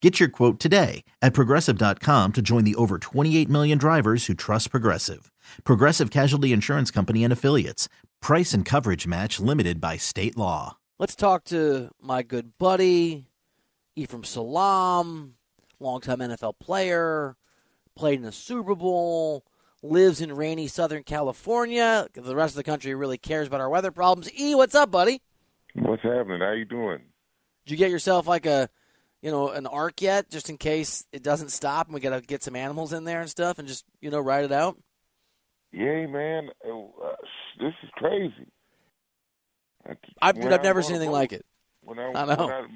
Get your quote today at Progressive.com to join the over 28 million drivers who trust Progressive. Progressive Casualty Insurance Company and Affiliates. Price and coverage match limited by state law. Let's talk to my good buddy, Ephraim Salaam, longtime NFL player, played in the Super Bowl, lives in rainy Southern California. The rest of the country really cares about our weather problems. E, what's up, buddy? What's happening? How you doing? Did you get yourself like a... you know, an arc yet, just in case it doesn't stop and we got to get some animals in there and stuff and just, you know, ride it out? Yeah, man. This is crazy. I've never seen anything like it. When I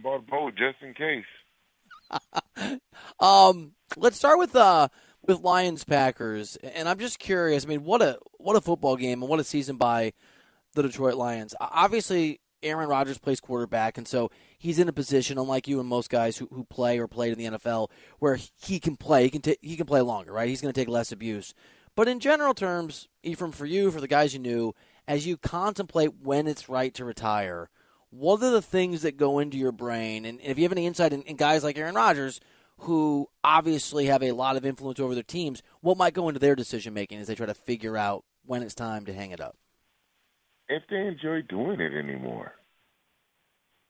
bought a boat, just in case. Let's start with Lions-Packers. And I'm just curious, I mean, what a football game and what a season by the Detroit Lions. Obviously, Aaron Rodgers plays quarterback, and so he's in a position, unlike you and most guys who play or played in the NFL, where he can play. He can play longer, right? He's going to take less abuse. But in general terms, Ephraim, for you, for the guys you knew, as you contemplate when it's right to retire, what are the things that go into your brain? And if you have any insight in guys like Aaron Rodgers, who obviously have a lot of influence over their teams, what might go into their decision-making as they try to figure out when it's time to hang it up? If they enjoy doing it anymore.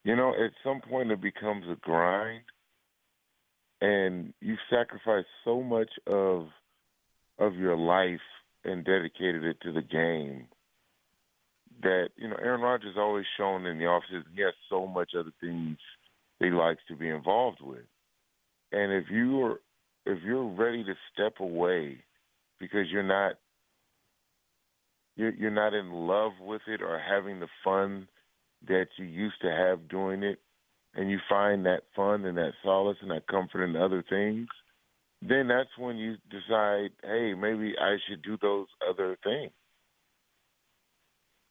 You know, at some point it becomes a grind, and you sacrifice so much of your life and dedicated it to the game that, you know, Aaron Rodgers always shown in the offseason he has so much other things he likes to be involved with. And if you're ready to step away because you're not in love with it or having the fun that you used to have doing it, and you find that fun and that solace and that comfort in other things, then that's when you decide, hey, maybe I should do those other things.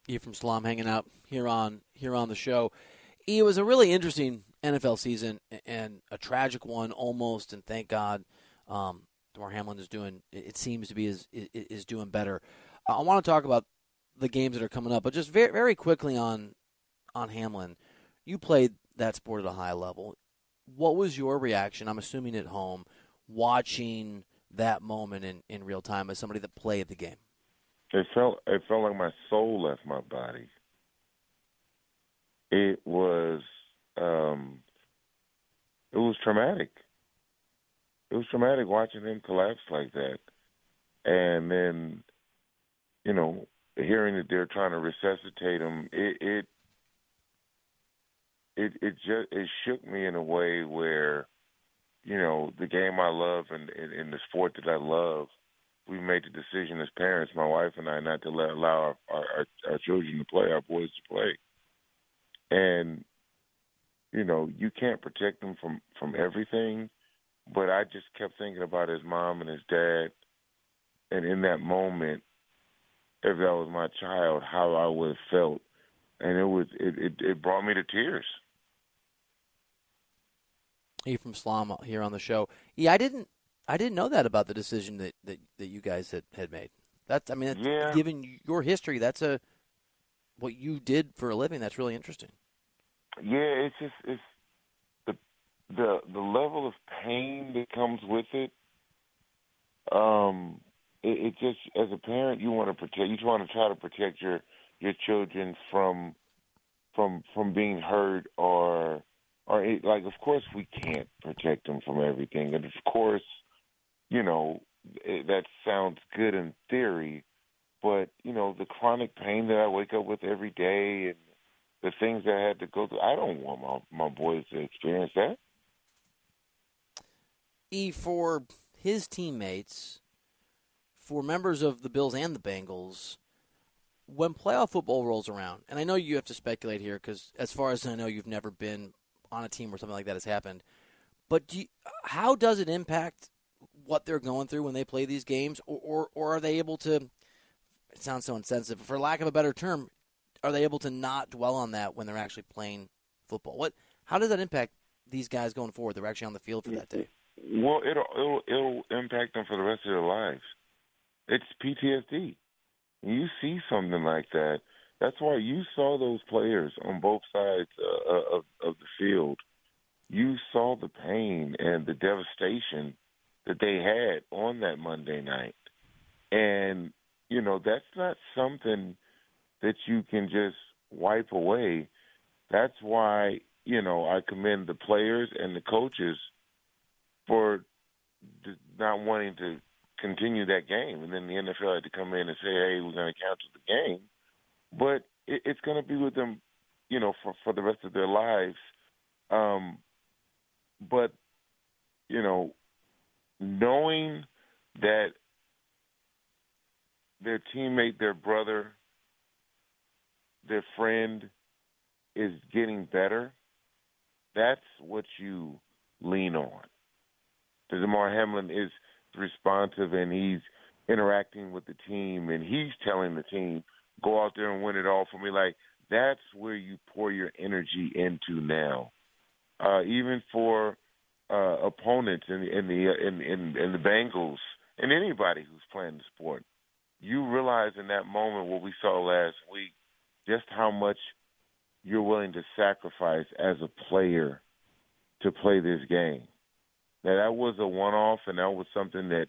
Ephraim Salaam hanging out here on the show. It was a really interesting NFL season and a tragic one almost, and thank God Damar Hamlin is doing, it seems to be, is doing better. I want to talk about the games that are coming up, but just very, very quickly on Hamlin, you played that sport at a high level. What was your reaction, I'm assuming at home, watching that moment in real time as somebody that played the game? It felt like my soul left my body. It was traumatic. It was traumatic watching him collapse like that. And then, you know, hearing that they're trying to resuscitate him, it shook me in a way where, you know, the game I love and the sport that I love, we made the decision as parents, my wife and I, not to allow our children to play, our boys to play. And, you know, you can't protect them from everything, but I just kept thinking about his mom and his dad. And in that moment, if that was my child, how I would have felt. And it brought me to tears. Ephraim Salaam here on the show. Yeah, I didn't know that about the decision that you guys had made. That's, I mean, yeah. Given your history, that's what you did for a living. That's really interesting. Yeah, it's just the level of pain that comes with it. It just, as a parent, you want to try to protect your children from being hurt or like, of course we can't protect them from everything. And of course, you know, that sounds good in theory, But, you know, the chronic pain that I wake up with every day and the things that I had to go through, I don't want my boys to experience that. E, for his teammates, for members of the Bills and the Bengals, when playoff football rolls around, and I know you have to speculate here because as far as I know, you've never been on a team where something like that has happened, but how does it impact what they're going through when they play these games, or are they able to... It sounds so insensitive. For lack of a better term, are they able to not dwell on that when they're actually playing football? How does that impact these guys going forward? They're actually on the field for that day. Well, it'll impact them for the rest of their lives. It's PTSD. You see something like that. That's why you saw those players on both sides of the field. You saw the pain and the devastation that they had on that Monday night. And you know, that's not something that you can just wipe away. That's why, you know, I commend the players and the coaches for not wanting to continue that game. And then the NFL had to come in and say, hey, we're going to cancel the game. But it's going to be with them, you know, for the rest of their lives. But, you know, knowing that their teammate, their brother, their friend is getting better, that's what you lean on. Damar Hamlin is responsive, and he's interacting with the team, and he's telling the team, go out there and win it all for me. Like, that's where you pour your energy into now. Even for opponents in the Bengals and anybody who's playing the sport, you realize in that moment what we saw last week, just how much you're willing to sacrifice as a player to play this game. Now, that was a one-off, and that was something that,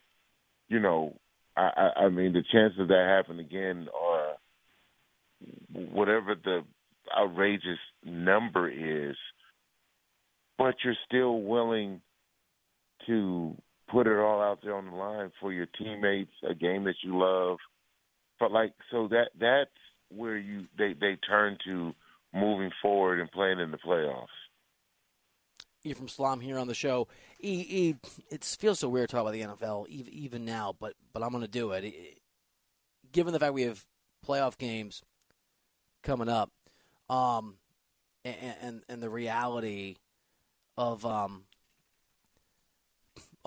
you know, I mean, the chances of that happening again are whatever the outrageous number is, but you're still willing to put it all out there on the line for your teammates, a game that you love. But, like, so that's where they turn to moving forward and playing in the playoffs. Ephraim Salaam here on the show. It feels so weird talking about the NFL even now, but I'm going to do it. Given the fact we have playoff games coming up, and the reality of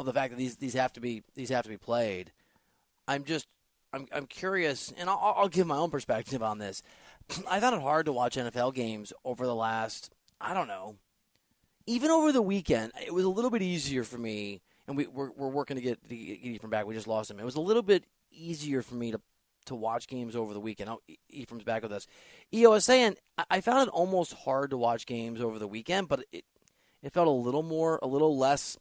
the fact that these have to be played, I'm curious, and I'll give my own perspective on this. I found it hard to watch NFL games over the last, I don't know, even over the weekend. It was a little bit easier for me, and we're working to get Ephraim back. We just lost him. It was a little bit easier for me to watch games over the weekend. Ephraim's back with us. I was saying I found it almost hard to watch games over the weekend, but it felt a little less.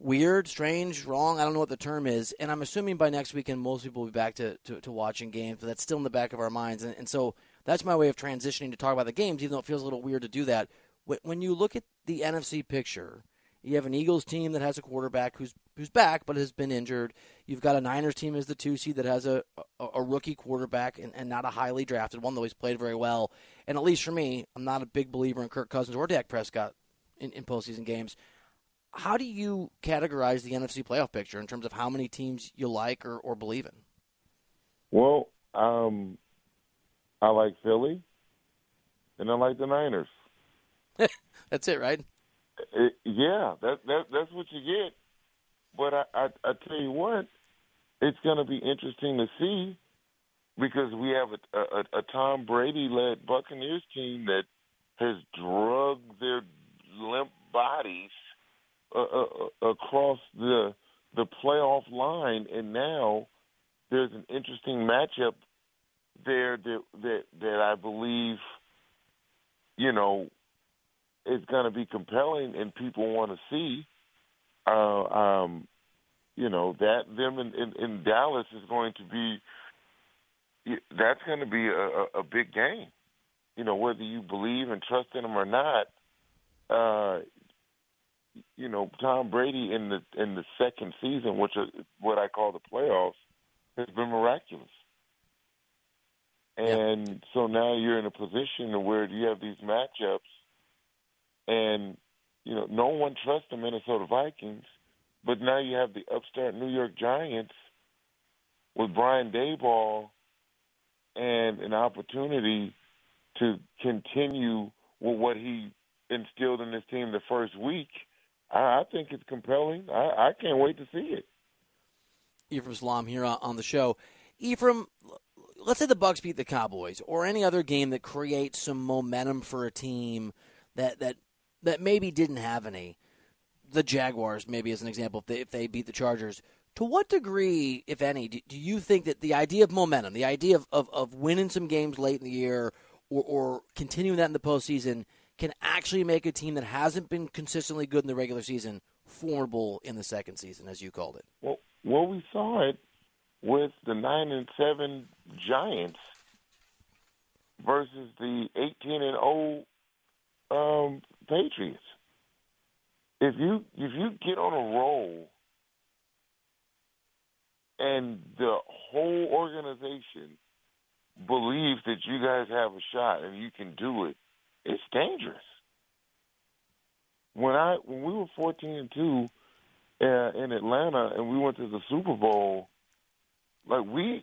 Weird, strange, wrong, I don't know what the term is, and I'm assuming by next weekend most people will be back to watching games, but that's still in the back of our minds, and so that's my way of transitioning to talk about the games, even though it feels a little weird to do that. When you look at the NFC picture, you have an Eagles team that has a quarterback who's back but has been injured. You've got a Niners team as the 2 seed that has a rookie quarterback and not a highly drafted one, though he's played very well, and at least for me, I'm not a big believer in Kirk Cousins or Dak Prescott in postseason games. How do you categorize the NFC playoff picture in terms of how many teams you like or believe in? Well, I like Philly, and I like the Niners. That's it, right? Yeah, that's what you get. But I tell you what, it's going to be interesting to see because we have a Tom Brady-led Buccaneers team that has drugged their limp bodies across the playoff line, and now there's an interesting matchup there that I believe, you know, is going to be compelling and people want to see. You know, that them in Dallas is going to be – that's going to be a big game. You know, whether you believe and trust in them or not, you know, Tom Brady in the second season, which is what I call the playoffs, has been miraculous. And so now you're in a position where you have these matchups, and you know no one trusts the Minnesota Vikings, but now you have the upstart New York Giants with Brian Dayball and an opportunity to continue with what he instilled in this team the first week. I think it's compelling. I can't wait to see it. Ephraim Salaam here on the show. Ephraim, let's say the Bucs beat the Cowboys or any other game that creates some momentum for a team that maybe didn't have any. The Jaguars, maybe as an example, if they beat the Chargers. To what degree, if any, do you think that the idea of momentum, the idea of winning some games late in the year or continuing that in the postseason can actually make a team that hasn't been consistently good in the regular season formidable in the second season, as you called it? Well, we saw it with the 9-7 Giants versus the 18-0 Patriots. If you get on a roll and the whole organization believes that you guys have a shot and you can do it, it's dangerous. When we were 14-2 in Atlanta and we went to the Super Bowl, like we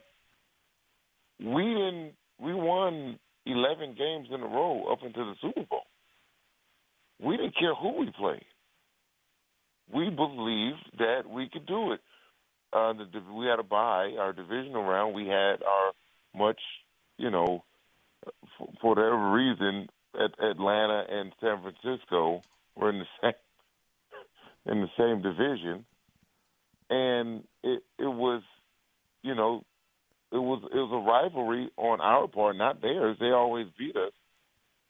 won 11 games in a row up until the Super Bowl. We didn't care who we played. We believed that we could do it. We had a bye. Our divisional round, we had our much, for whatever reason, Atlanta and San Francisco were in the same division, and it was a rivalry on our part, not theirs. They always beat us,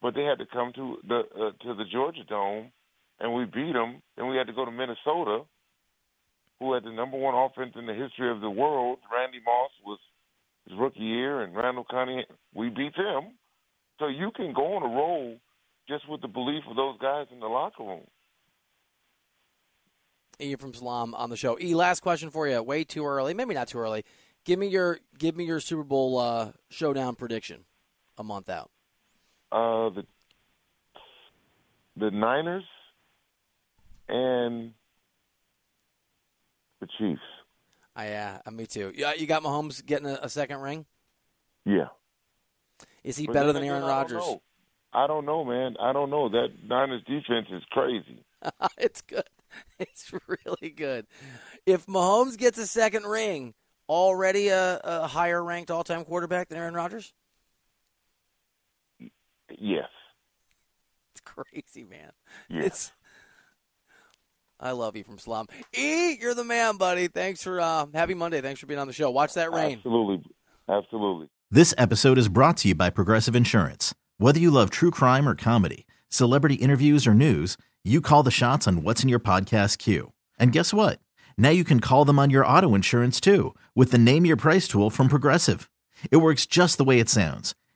but they had to come to the Georgia Dome, and we beat them. Then we had to go to Minnesota, who had the number one offense in the history of the world. Randy Moss was his rookie year, and Randall Cunningham. We beat them. So you can go on a roll just with the belief of those guys in the locker room. Ephraim Salaam on the show. Last question for you. Way too early, maybe not too early. Give me your Super Bowl showdown prediction a month out. The Niners and the Chiefs. Me too. Yeah, you got Mahomes getting a second ring? Yeah. Is he better than Aaron Rodgers? I don't know, man. I don't know. That Niners defense is crazy. It's good. It's really good. If Mahomes gets a second ring, already a higher-ranked all-time quarterback than Aaron Rodgers? Yes. It's crazy, man. Yes. I love Ephraim Salaam. You're the man, buddy. Thanks for happy Monday. Thanks for being on the show. Watch that rain. Absolutely. This episode is brought to you by Progressive Insurance. Whether you love true crime or comedy, celebrity interviews or news, you call the shots on what's in your podcast queue. And guess what? Now you can call them on your auto insurance too with the Name Your Price tool from Progressive. It works just the way it sounds.